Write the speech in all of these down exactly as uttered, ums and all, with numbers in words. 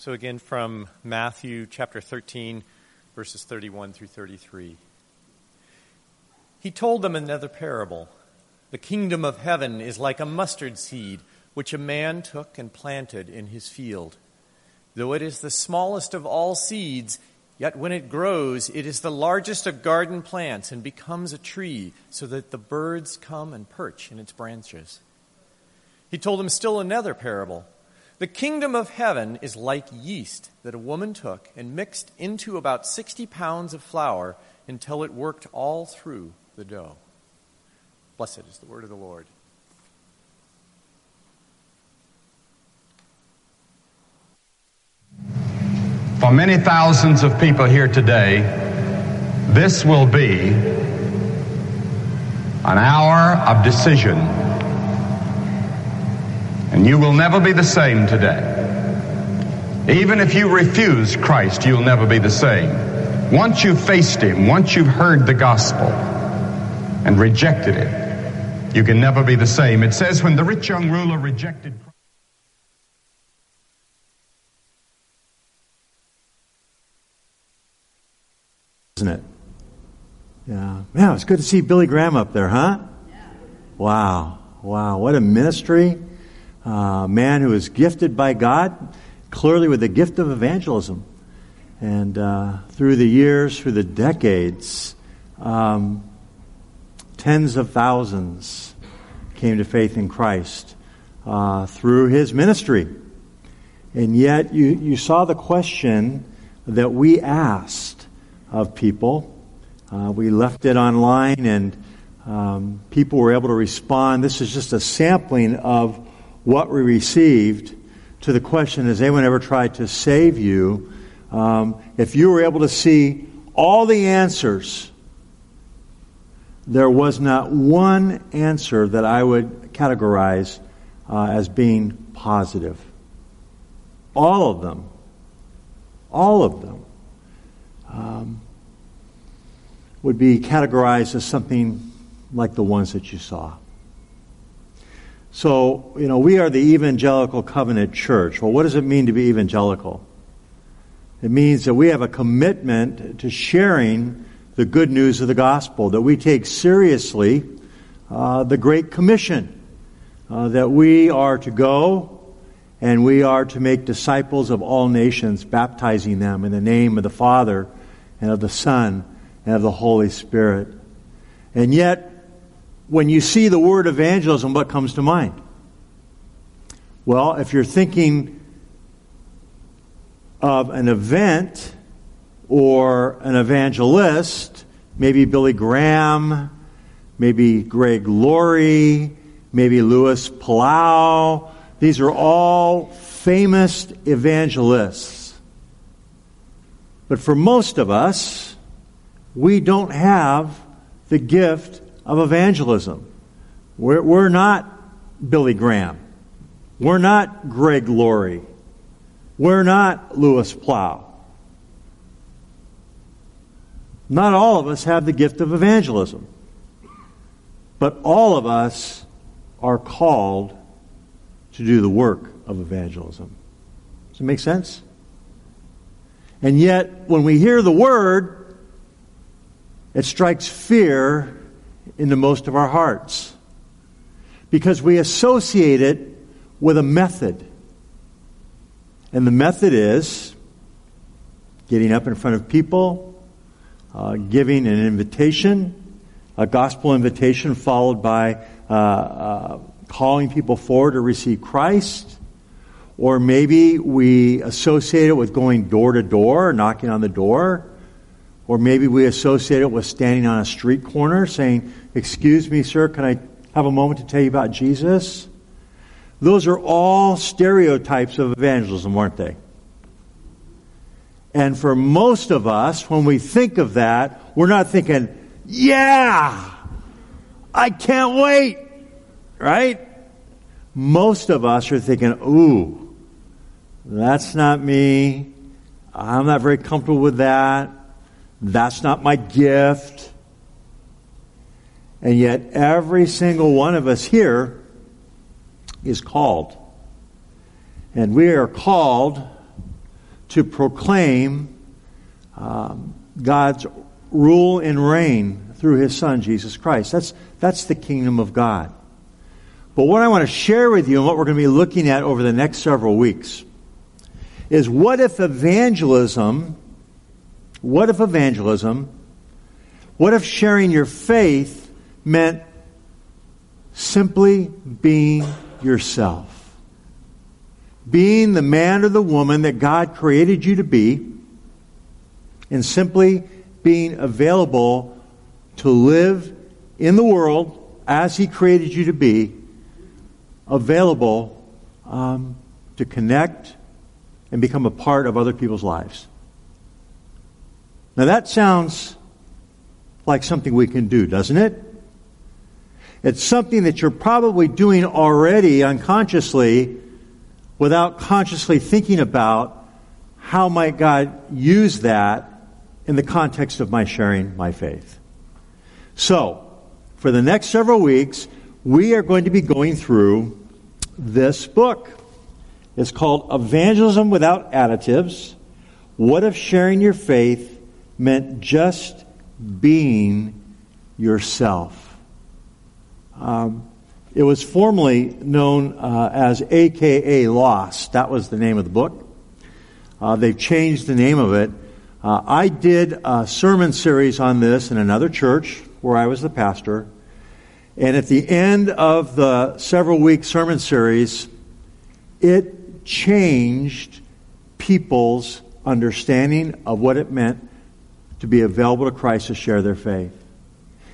So again, from Matthew chapter thirteen, verses thirty-one through thirty-three. He told them another parable. The kingdom of heaven is like a mustard seed, which a man took and planted in his field. Though it is the smallest of all seeds, yet when it grows, it is the largest of garden plants and becomes a tree, so that the birds come and perch in its branches. He told them still another parable. The kingdom of heaven is like yeast that a woman took and mixed into about sixty pounds of flour until it worked all through the dough. Blessed is the word of the Lord. For many thousands of people here today, this will be an hour of decision. And you will never be the same today. Even if you refuse Christ, you'll never be the same. Once you've faced him, once you've heard the gospel and rejected it, you can never be the same. It says when the rich young ruler rejected Christ. Isn't it? Yeah. Yeah, it's good to see Billy Graham up there, huh? Yeah. Wow. Wow, what a ministry. A uh, man who is gifted by God, clearly with the gift of evangelism. And uh, through the years, through the decades, um, tens of thousands came to faith in Christ uh, through his ministry. And yet you, you saw the question that we asked of people. Uh, we left it online and um, people were able to respond. This is just a sampling of what we received to the question, has anyone ever tried to save you? Um, if you were able to see all the answers, there was not one answer that I would categorize uh, as being positive. All of them. All of them um, would be categorized as something like the ones that you saw. So, you know, we are the Evangelical Covenant Church. Well, what does it mean to be evangelical? It means that we have a commitment to sharing the good news of the gospel, that we take seriously uh, the Great Commission, uh, that we are to go and we are to make disciples of all nations, baptizing them in the name of the Father and of the Son and of the Holy Spirit. And yet, when you see the word evangelism, what comes to mind? Well, if you're thinking of an event or an evangelist, maybe Billy Graham, maybe Greg Laurie, maybe Louis Palau, these are all famous evangelists. But for most of us, we don't have the gift of evangelism. We're, we're not Billy Graham. We're not Greg Laurie. We're not Louis Palau. Not all of us have the gift of evangelism. But all of us are called to do the work of evangelism. Does it make sense? And yet, when we hear the word, it strikes fear into most of our hearts, because we associate it with a method. And the method is getting up in front of people, uh, giving an invitation, a gospel invitation, followed by uh, uh, calling people forward to receive Christ. Or maybe we associate it with going door to door, knocking on the door. Or maybe we associate it with standing on a street corner saying, "Excuse me, sir, can I have a moment to tell you about Jesus?" Those are all stereotypes of evangelism, aren't they? And for most of us, when we think of that, we're not thinking, yeah, I can't wait, right? Most of us are thinking, ooh, that's not me. I'm not very comfortable with that. That's not my gift. And yet every single one of us here is called. And we are called to proclaim um, God's rule and reign through His Son, Jesus Christ. That's, that's the kingdom of God. But what I want to share with you and what we're going to be looking at over the next several weeks is what if evangelism, what if evangelism, what if sharing your faith meant simply being yourself? Being the man or the woman that God created you to be, and simply being available to live in the world as He created you to be, available um, to connect and become a part of other people's lives. Now that sounds like something we can do, doesn't it? It's something that you're probably doing already unconsciously, without consciously thinking about how might God use that in the context of my sharing my faith. So, for the next several weeks, we are going to be going through this book. It's called Evangelism Without Additives. What if sharing your faith meant just being yourself? Um... It was formerly known uh, as A K A Lost. That was the name of the book. Uh, they've changed the name of it. Uh, I did a sermon series on this in another church where I was the pastor. And at the end of the several week sermon series, it changed people's understanding of what it meant to be available to Christ to share their faith.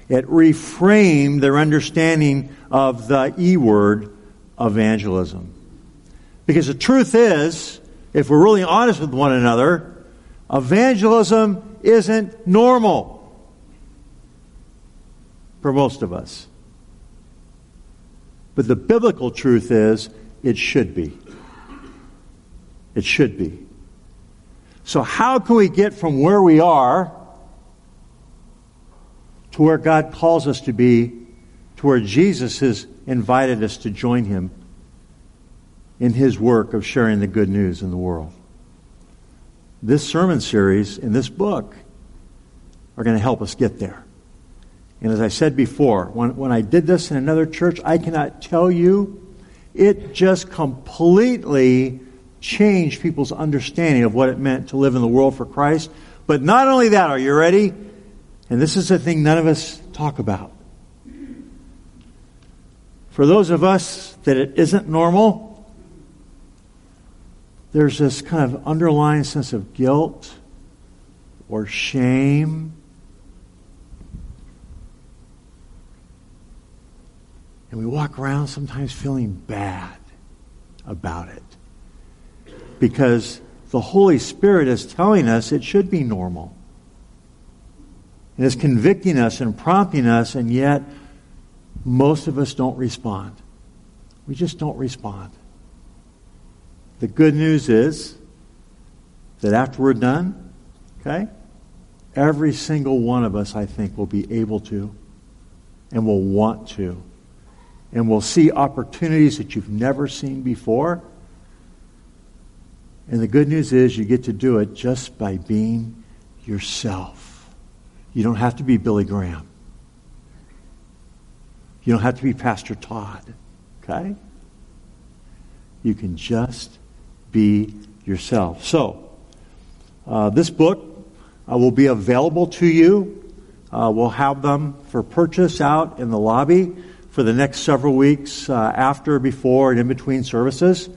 It reframed their understanding of the E word, evangelism. Because the truth is, if we're really honest with one another, evangelism isn't normal for most of us. But the biblical truth is, it should be. It should be. So how can we get from where we are to where God calls us to be, to where Jesus has invited us to join Him in His work of sharing the good news in the world? This sermon series and this book are going to help us get there. And as I said before, when, when I did this in another church, I cannot tell you, it just completely changed people's understanding of what it meant to live in the world for Christ. But not only that, are you ready? And this is the thing none of us talk about. For those of us that it isn't normal, there's this kind of underlying sense of guilt or shame. And we walk around sometimes feeling bad about it. Because the Holy Spirit is telling us it should be normal. And it's convicting us and prompting us, and yet most of us don't respond. We just don't respond. The good news is that after we're done, okay, every single one of us, I think, will be able to and will want to. And will see opportunities that you've never seen before. And the good news is you get to do it just by being yourself. You don't have to be Billy Graham. You don't have to be Pastor Todd. Okay? You can just be yourself. So, uh, this book uh, will be available to you. Uh, we'll have them for purchase out in the lobby for the next several weeks uh, after, before, and in between services.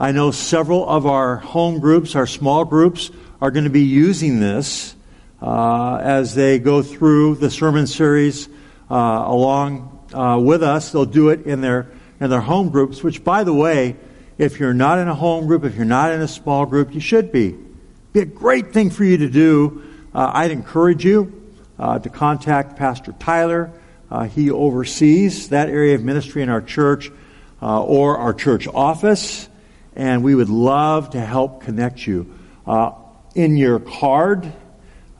I know several of our home groups, our small groups, are going to be using this Uh, as they go through the sermon series uh, along uh, with us. They'll do it in their in their home groups, which, by the way, if you're not in a home group, if you're not in a small group, you should be. be a great thing for you to do. Uh, I'd encourage you uh, to contact Pastor Tyler. Uh, he oversees that area of ministry in our church uh, or our church office, and we would love to help connect you. Uh, in your card,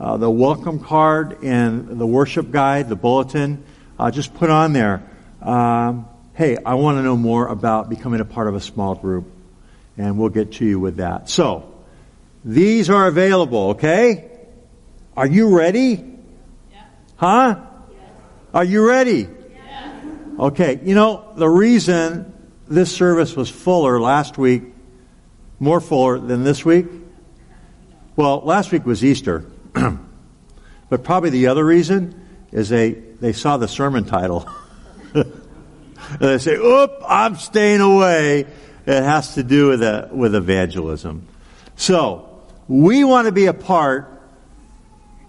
uh, the welcome card and the worship guide, the bulletin, uh, just put on there, um, hey, I want to know more about becoming a part of a small group, and we'll get to you with that. So, these are available, okay? Are you ready? Yeah. Huh? Yes. Are you ready? Yeah. Okay, you know, the reason this service was fuller last week, more fuller than this week, well, last week was Easter, but probably the other reason is they, they saw the sermon title. And they say, oop, I'm staying away. It has to do with, a, with evangelism. So, we want to be a part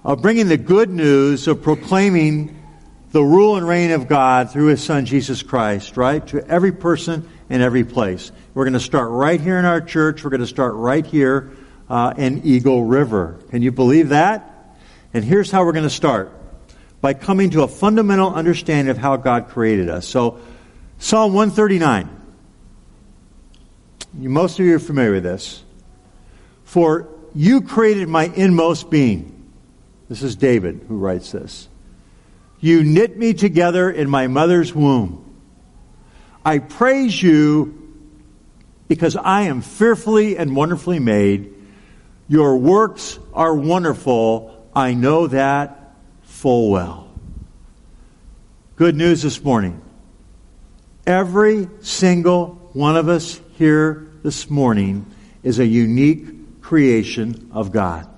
of bringing the good news of proclaiming the rule and reign of God through His Son, Jesus Christ, right? To every person and every place. We're going to start right here in our church. We're going to start right here uh, in Eagle River. Can you believe that? And here's how we're going to start. By coming to a fundamental understanding of how God created us. So, Psalm one thirty-nine. You, most of you are familiar with this. For you created my inmost being. This is David who writes this. You knit me together in my mother's womb. I praise you because I am fearfully and wonderfully made. Your works are wonderful. I know that full well. Good news this morning. Every single one of us here this morning is a unique creation of God.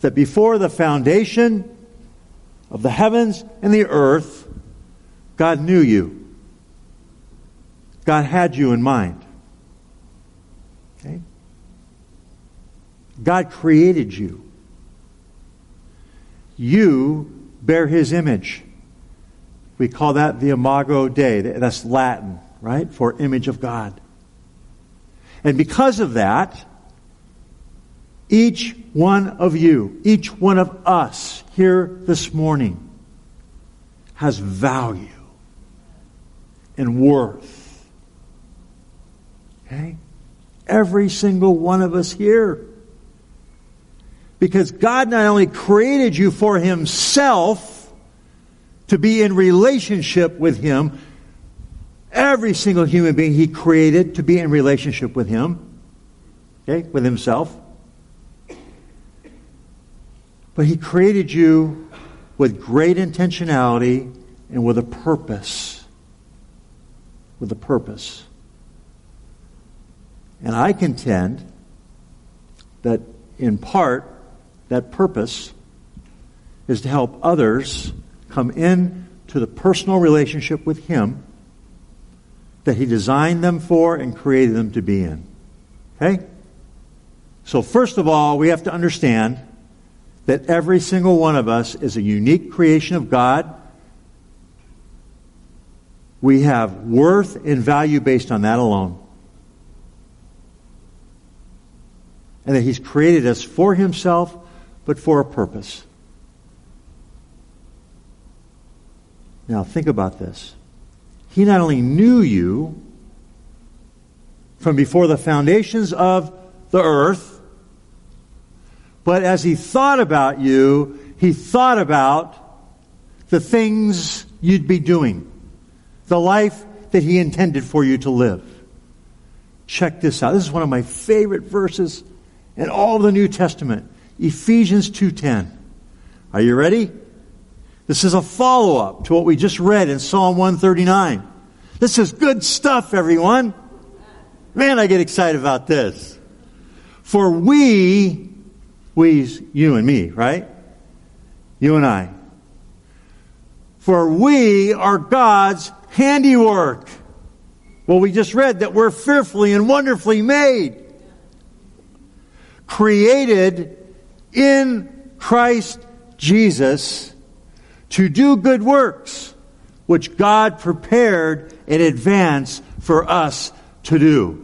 That before the foundation of the heavens and the earth, God knew you. God had you in mind. Okay? God created you. You bear His image. We call that the Imago Dei. That's Latin, right? For image of God. And because of that, each one of you, each one of us here this morning has value and worth. Okay? Every single one of us here. Because God not only created you for Himself to be in relationship with Him, every single human being He created to be in relationship with Him, okay, with Himself. But He created you with great intentionality and with a purpose. With a purpose. And I contend that in part, that purpose is to help others come in to the personal relationship with Him that He designed them for and created them to be in. Okay? So first of all, we have to understand that every single one of us is a unique creation of God. We have worth and value based on that alone. And that He's created us for Himself, but for a purpose. Now think about this. He not only knew you from before the foundations of the earth, but as He thought about you, He thought about the things you'd be doing. The life that He intended for you to live. Check this out. This is one of my favorite verses in all of the New Testament. Ephesians two ten. Are you ready? This is a follow-up to what we just read in Psalm one thirty-nine. This is good stuff, everyone. Man, I get excited about this. For we... We's you and me, right? You and I. For we are God's handiwork. Well, we just read that we're fearfully and wonderfully made. Created in Christ Jesus to do good works, which God prepared in advance for us to do.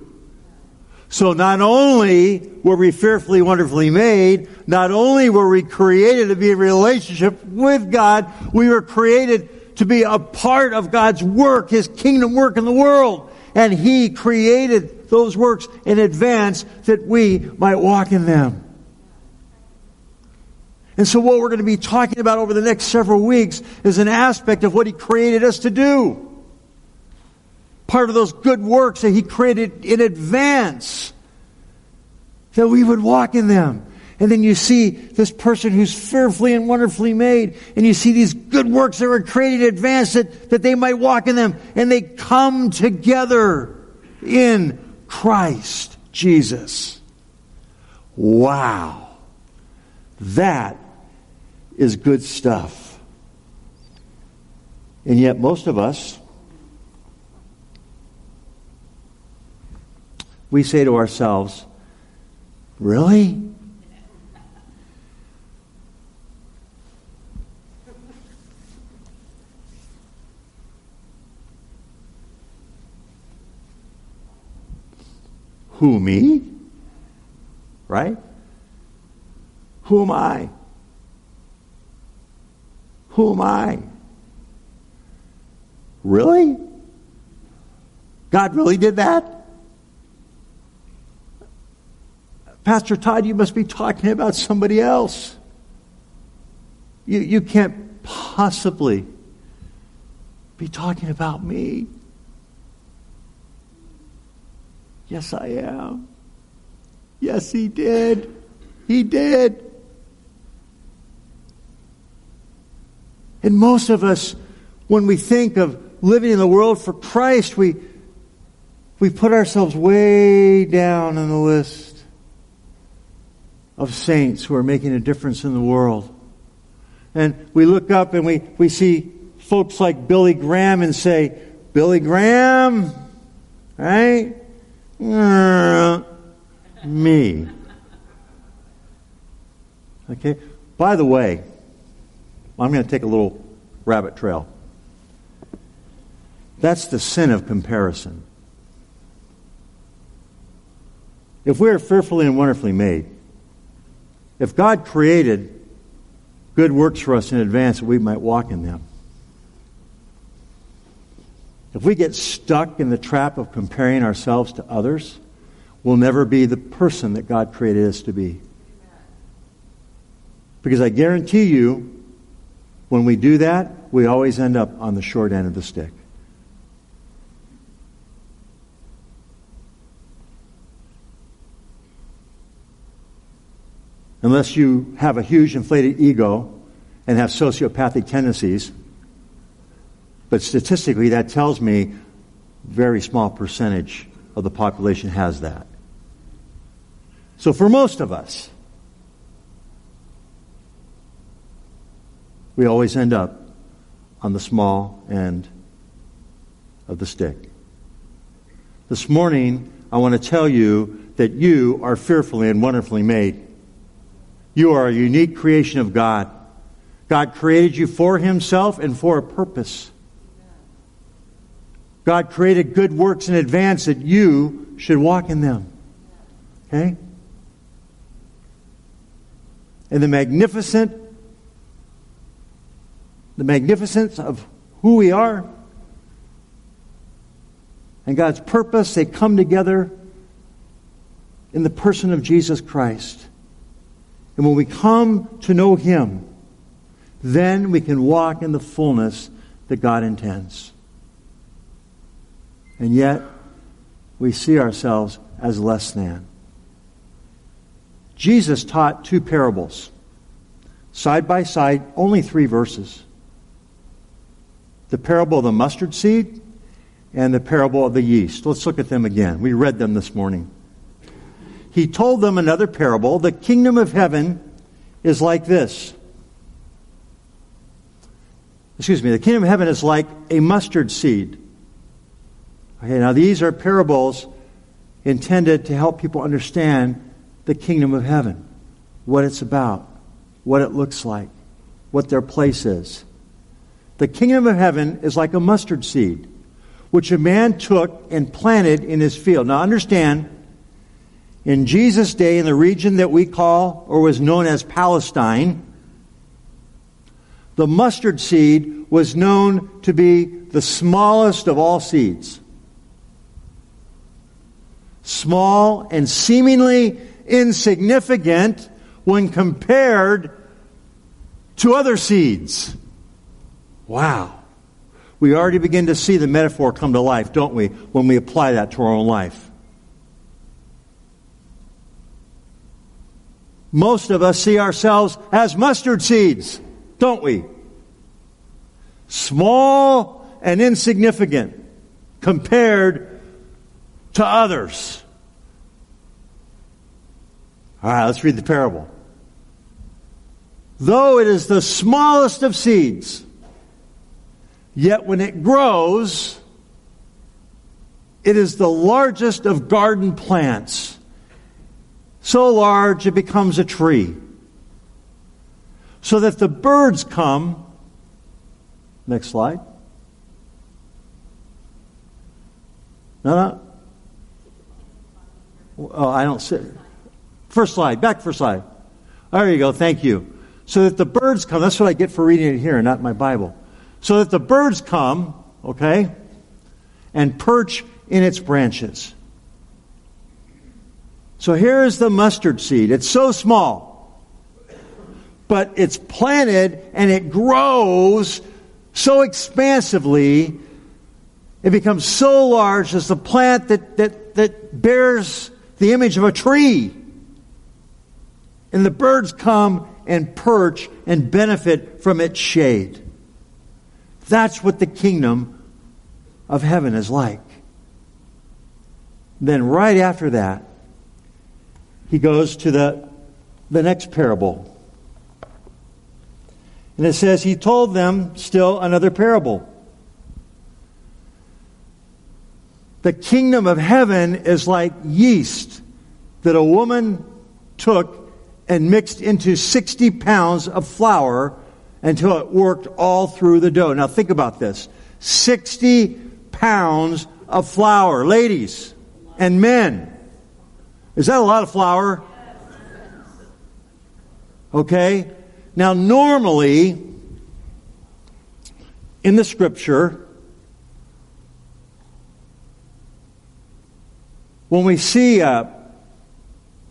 So not only were we fearfully, wonderfully made, not only were we created to be in relationship with God, we were created to be a part of God's work, His kingdom work in the world. And He created those works in advance that we might walk in them. And so what we're going to be talking about over the next several weeks is an aspect of what He created us to do. Part of those good works that He created in advance, that we would walk in them. And then you see this person who's fearfully and wonderfully made, and you see these good works that were created in advance that, that they might walk in them, and they come together in Christ Jesus. Wow. That is good stuff. And yet most of us, we say to ourselves, really? Who, me? Right? Who am I? Who am I? Really? God really did that? Pastor Todd, you must be talking about somebody else. You, you can't possibly be talking about me. Yes, I am. Yes, He did. He did. And most of us, when we think of living in the world for Christ, we, we put ourselves way down on the list of saints who are making a difference in the world. And we look up and we, we see folks like Billy Graham and say, Billy Graham, right? Me. Okay? By the way, I'm going to take a little rabbit trail. That's the sin of comparison. If we are fearfully and wonderfully made, if God created good works for us in advance, we might walk in them. If we get stuck in the trap of comparing ourselves to others, we'll never be the person that God created us to be. Because I guarantee you, when we do that, we always end up on the short end of the stick. Unless you have a huge inflated ego and have sociopathic tendencies. But statistically, that tells me very small percentage of the population has that. So for most of us, we always end up on the small end of the stick. This morning, I want to tell you that you are fearfully and wonderfully made. You are a unique creation of God. God created you for Himself and for a purpose. God created good works in advance that you should walk in them. Okay? And the magnificent, the magnificence of who we are and God's purpose, they come together in the person of Jesus Christ. And when we come to know Him, then we can walk in the fullness that God intends. And yet, we see ourselves as less than. Jesus taught two parables, side by side, only three verses. The parable of the mustard seed and the parable of the yeast. Let's look at them again. We read them this morning. He told them another parable. The kingdom of heaven is like this. Excuse me. The kingdom of heaven is like a mustard seed. Okay, now these are parables intended to help people understand the kingdom of heaven, what it's about, what it looks like, what their place is. The kingdom of heaven is like a mustard seed, which a man took and planted in his field. Now understand, In Jesus' day, in the region that we call or was known as Palestine, the mustard seed was known to be the smallest of all seeds. Small and seemingly insignificant when compared to other seeds. Wow. We already begin to see the metaphor come to life, don't we, when we apply that to our own life. Most of us see ourselves as mustard seeds, don't we? Small and insignificant compared to others. All right, let's read the parable. Though it is the smallest of seeds, yet when it grows, it is the largest of garden plants. So large it becomes a tree. So that the birds come. Next slide. No, no. Oh, I don't see. First slide. Back first slide. There you go. Thank you. So that the birds come. That's what I get for reading it here, not my Bible. So that the birds come, okay, and perch in its branches. So here is the mustard seed. It's so small, but it's planted and it grows so expansively. It becomes so large as the plant that, that, that bears the image of a tree. And the birds come and perch and benefit from its shade. That's what the kingdom of heaven is like. Then right after that, he goes to the, the next parable. And it says, he told them still another parable. The kingdom of heaven is like yeast that a woman took and mixed into sixty pounds of flour until it worked all through the dough. Now think about this. sixty pounds of flour. Ladies and men. Is that a lot of flour? Okay. Now, normally, in the Scripture, when we see a,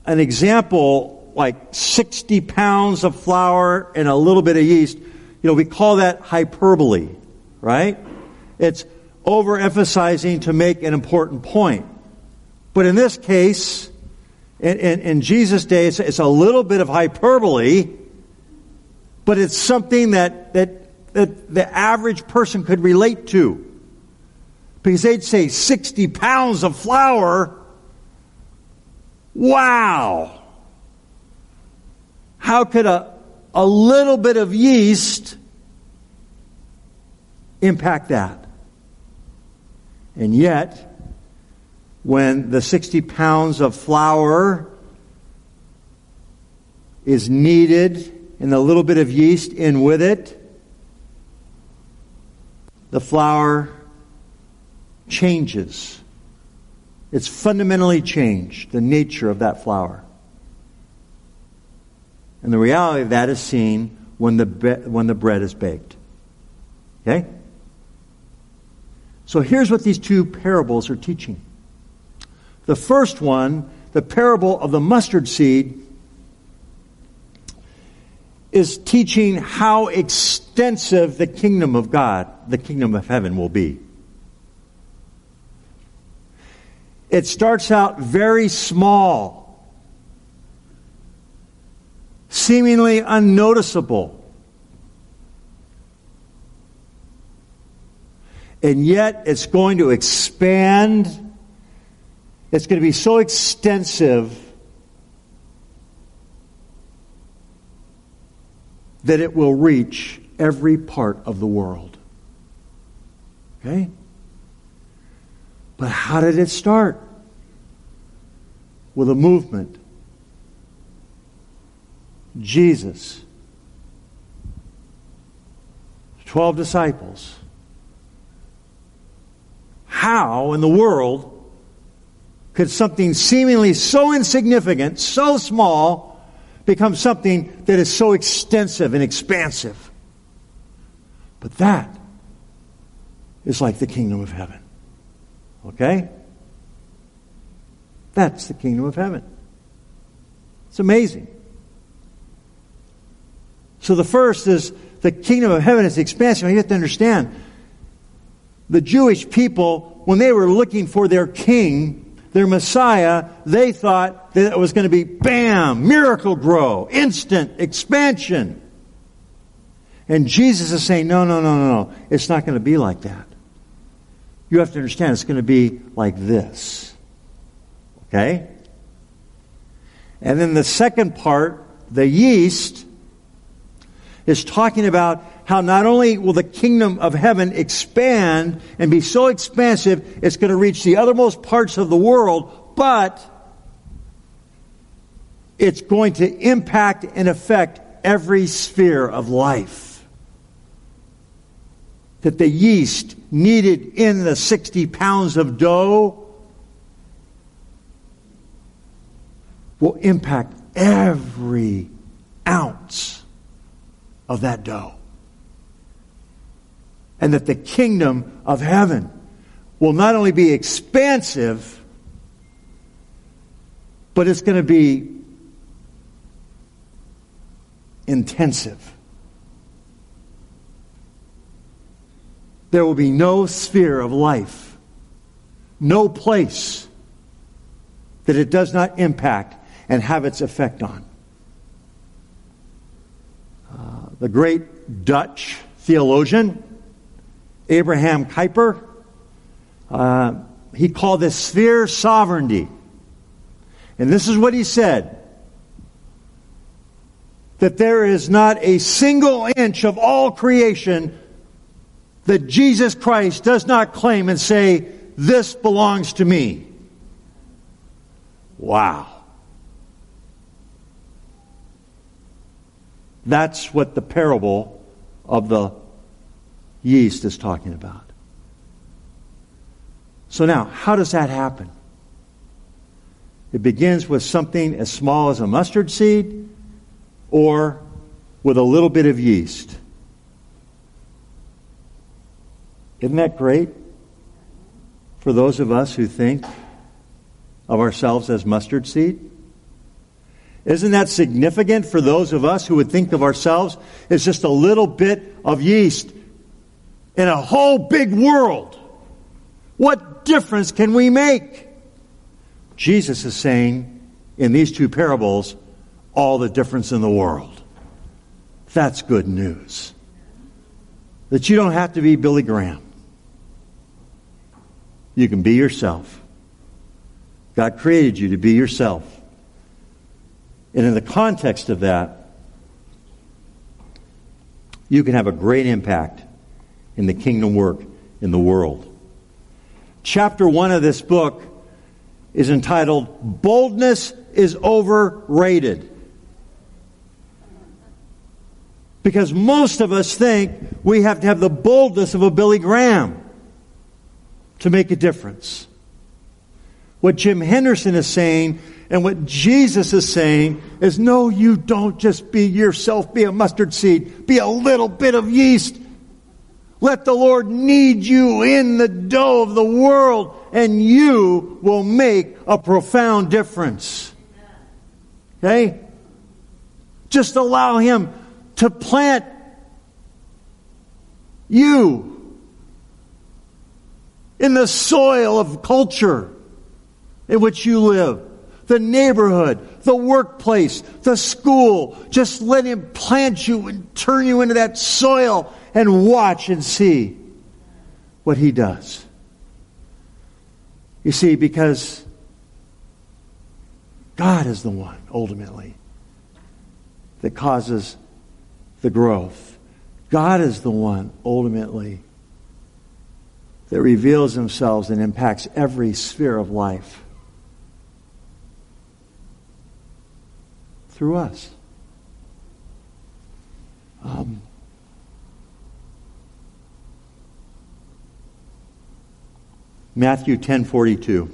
an example like sixty pounds of flour and a little bit of yeast, you know, we call that hyperbole, right? It's overemphasizing to make an important point. But in this case, In, in, in Jesus' day, it's, it's a little bit of hyperbole, but it's something that, that, that the average person could relate to. Because they'd say sixty pounds of flour. Wow! How could a, a little bit of yeast impact that? And yet, when the sixty pounds of flour is kneaded and a little bit of yeast in with it, the flour changes. It's fundamentally changed, the nature of that flour. And the reality of that is seen when the be- when the bread is baked. Okay? So here's what these two parables are teaching. The first one, the parable of the mustard seed, is teaching how extensive the kingdom of God, the kingdom of heaven, will be. It starts out very small, seemingly unnoticeable. And yet it's going to expand. It's going to be so extensive that it will reach every part of the world. Okay? But how did it start? With a movement. Jesus, twelve disciples. How in the world could something seemingly so insignificant, so small, become something that is so extensive and expansive. But that is like the kingdom of heaven. Okay? That's the kingdom of heaven. It's amazing. So the first is the kingdom of heaven is expansive. You have to understand, the Jewish people, when they were looking for their king, their Messiah, they thought that it was going to be, bam, miracle grow, instant expansion. And Jesus is saying, no, no, no, no, no. It's not going to be like that. You have to understand, it's going to be like this. Okay? And then the second part, the yeast, is talking about how not only will the kingdom of heaven expand and be so expansive, it's going to reach the uttermost parts of the world, but it's going to impact and affect every sphere of life. That the yeast needed in the sixty pounds of dough will impact every ounce of that dough. And that the kingdom of heaven will not only be expansive, but it's going to be intensive. There will be no sphere of life, no place that it does not impact and have its effect on. Uh, the great Dutch theologian, Abraham Kuyper, uh, he called this sphere sovereignty. And this is what he said, that there is not a single inch of all creation that Jesus Christ does not claim and say, this belongs to me. Wow. That's what the parable of the yeast is talking about. So now, how does that happen? It begins with something as small as a mustard seed or with a little bit of yeast. Isn't that great? For those of us who think of ourselves as mustard seed? Isn't that significant for those of us who would think of ourselves as just a little bit of yeast in a whole big world? What difference can we make? Jesus is saying in these two parables, all the difference in the world. That's good news. That you don't have to be Billy Graham. You can be yourself. God created you to be yourself. And in the context of that, you can have a great impact in the kingdom work in the world. Chapter one of this book is entitled, Boldness is Overrated. Because most of us think we have to have the boldness of a Billy Graham to make a difference. What Jim Henderson is saying and what Jesus is saying is, no, you don't just be yourself, be a mustard seed, be a little bit of yeast. Let the Lord knead you in the dough of the world, and you will make a profound difference. Okay? Just allow Him to plant you in the soil of culture in which you live. The neighborhood, the workplace, the school. Just let Him plant you and turn you into that soil and watch and see what He does. You see, because God is the one, ultimately, that causes the growth. God is the one, ultimately, that reveals Himself and impacts every sphere of life. Through us. Um, Matthew ten forty-two.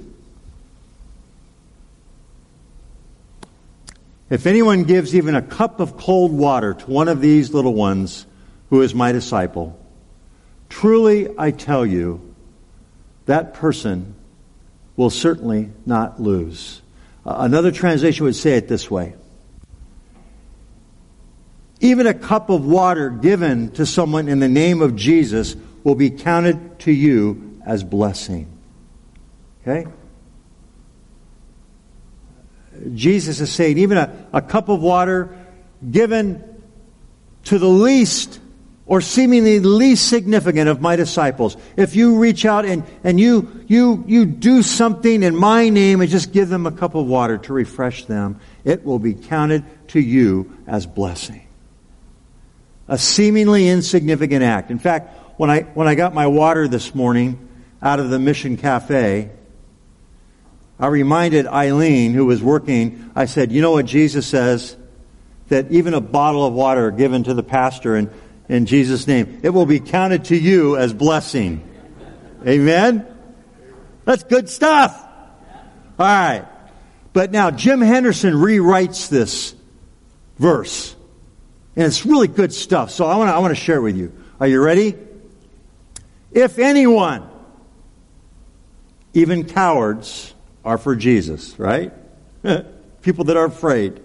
If anyone gives even a cup of cold water to one of these little ones who is my disciple, truly I tell you, that person will certainly not lose. Uh, another translation would say it this way. Even a cup of water given to someone in the name of Jesus will be counted to you as blessing. Okay? Jesus is saying even a, a cup of water given to the least or seemingly least significant of my disciples. If you reach out and, and you, you, you do something in my name and just give them a cup of water to refresh them, it will be counted to you as blessing. A seemingly insignificant act. In fact, when I, when I got my water this morning out of the Mission Cafe, I reminded Eileen, who was working, I said, you know what Jesus says? That even a bottle of water given to the pastor in, in Jesus' name, it will be counted to you as blessing. Amen? That's good stuff. All right. But now Jim Henderson rewrites this verse. And it's really good stuff. So I want to I want to share with you. Are you ready? If anyone, even cowards, are for Jesus, right? People that are afraid.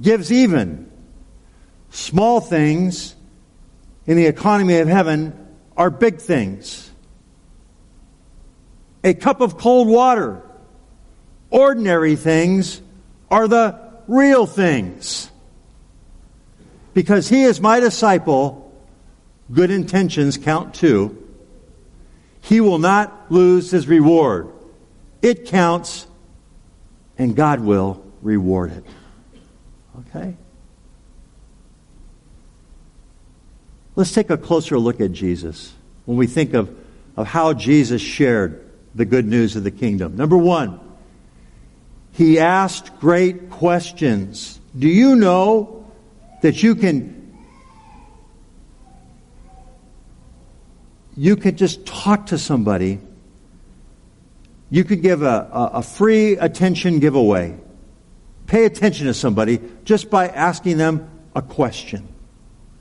Gives even. Small things in the economy of heaven are big things. A cup of cold water. Ordinary things are the real things. Because he is my disciple, good intentions count too. He will not lose his reward. It counts, and God will reward it. Okay? Let's take a closer look at Jesus when we think of, of how Jesus shared the good news of the kingdom. Number one, he asked great questions. Do you know that you can You could just talk to somebody. You could give a, a, a free attention giveaway. Pay attention to somebody just by asking them a question.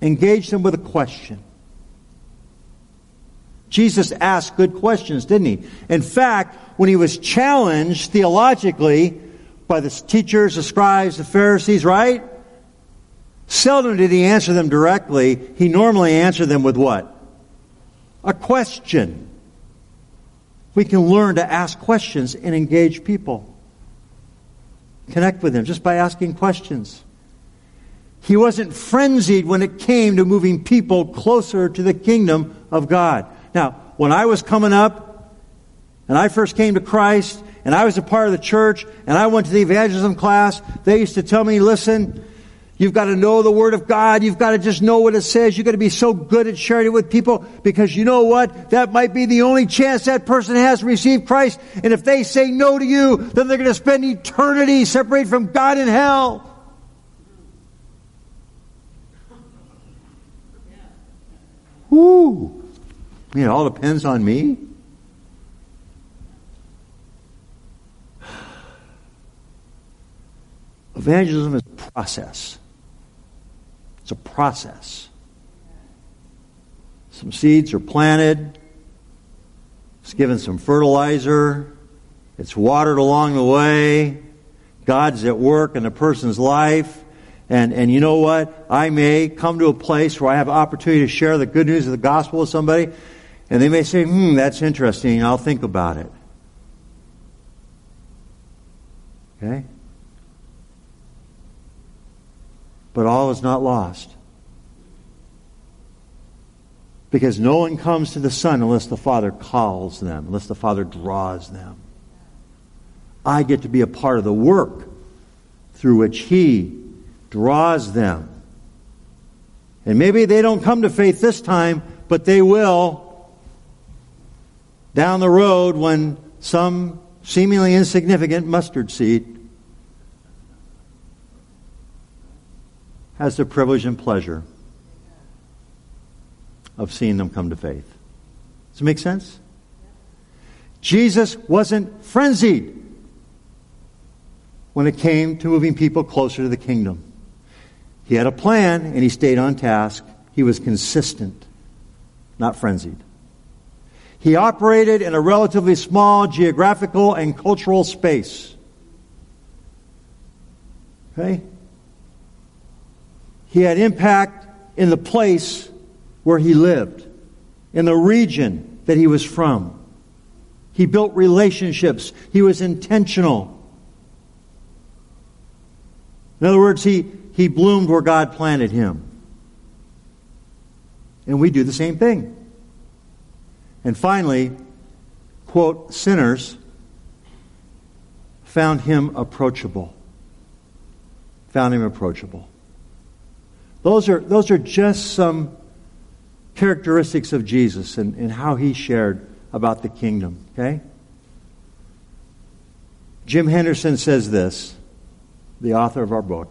Engage them with a question. Jesus asked good questions, didn't he? In fact, when he was challenged theologically by the teachers, the scribes, the Pharisees, right? Seldom did he answer them directly. He normally answered them with what? A question. We can learn to ask questions and engage people. Connect with them just by asking questions. He wasn't frenzied when it came to moving people closer to the kingdom of God. Now, when I was coming up, and I first came to Christ, and I was a part of the church, and I went to the evangelism class, they used to tell me, listen, you've got to know the Word of God. You've got to just know what it says. You've got to be so good at sharing it with people because you know what? That might be the only chance that person has to receive Christ. And if they say no to you, then they're going to spend eternity separated from God in hell. Woo! It all depends on me. Evangelism is a process. It's a process. Some seeds are planted. It's given some fertilizer. It's watered along the way. God's at work in a person's life. And, and you know what? I may come to a place where I have opportunity to share the good news of the gospel with somebody. And they may say, hmm, that's interesting. I'll think about it. Okay? But all is not lost. Because no one comes to the Son unless the Father calls them, unless the Father draws them. I get to be a part of the work through which He draws them. And maybe they don't come to faith this time, but they will down the road when some seemingly insignificant mustard seed has the privilege and pleasure of seeing them come to faith. Does it make sense? Jesus wasn't frenzied when it came to moving people closer to the kingdom. He had a plan, and he stayed on task. He was consistent, not frenzied. He operated in a relatively small geographical and cultural space. Okay? He had impact in the place where he lived, in the region that he was from. He built relationships. He was intentional. In other words, he, he bloomed where God planted him. And we do the same thing. And finally, quote, sinners found him approachable. Found him approachable. Those are, those are just some characteristics of Jesus and, and how he shared about the kingdom. Okay? Jim Henderson says this, the author of our book.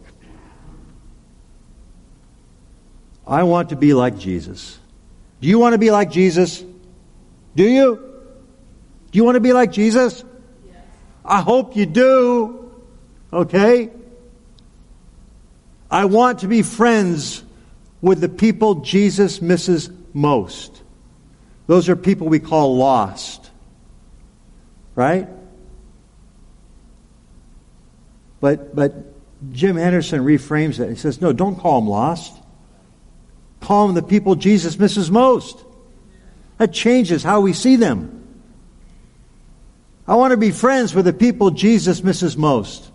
I want to be like Jesus. Do you want to be like Jesus? Do you? Do you want to be like Jesus? Yes. I hope you do. Okay? I want to be friends with the people Jesus misses most. Those are people we call lost. Right? But but Jim Henderson reframes it. He says, no, don't call them lost. Call them the people Jesus misses most. That changes how we see them. I want to be friends with the people Jesus misses most.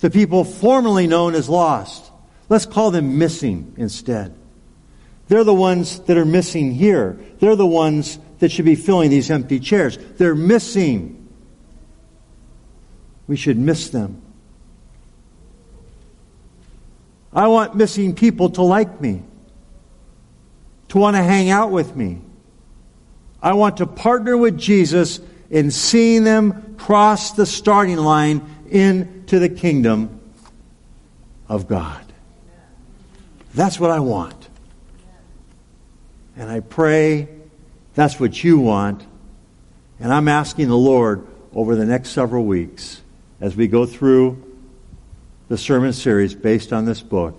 The people formerly known as lost. Let's call them missing instead. They're the ones that are missing here. They're the ones that should be filling these empty chairs. They're missing. We should miss them. I want missing people to like me, to want to hang out with me. I want to partner with Jesus in seeing them cross the starting line into the kingdom of God. That's what I want. And I pray that's what you want. And I'm asking the Lord over the next several weeks as we go through the sermon series based on this book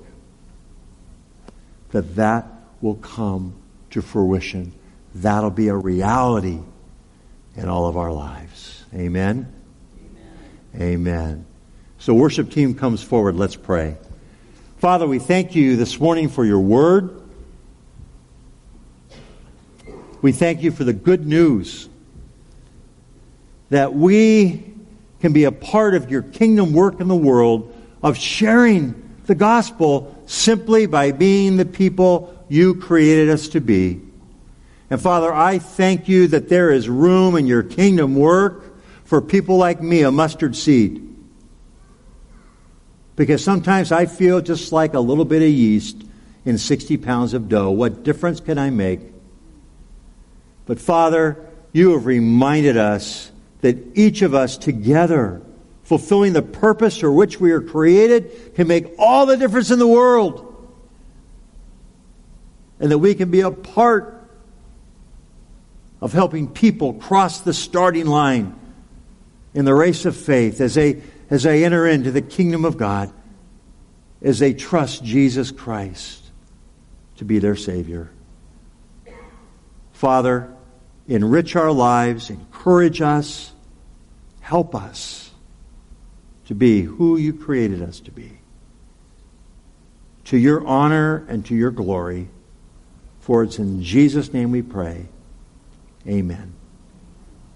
that that will come to fruition. That'll be a reality in all of our lives. Amen? Amen? Amen. So worship team comes forward. Let's pray. Father, we thank you this morning for your word. We thank you for the good news that we can be a part of your kingdom work in the world of sharing the gospel simply by being the people you created us to be. And Father, I thank you that there is room in your kingdom work for people like me, a mustard seed. Because sometimes I feel just like a little bit of yeast in sixty pounds of dough. What difference can I make? But Father, you have reminded us that each of us together, fulfilling the purpose for which we are created, can make all the difference in the world. And that we can be a part of helping people cross the starting line in the race of faith as they, as they enter into the kingdom of God, as they trust Jesus Christ to be their Savior. Father, enrich our lives, encourage us, help us to be who you created us to be, to your honor and to your glory. For it's in Jesus' name we pray. Amen.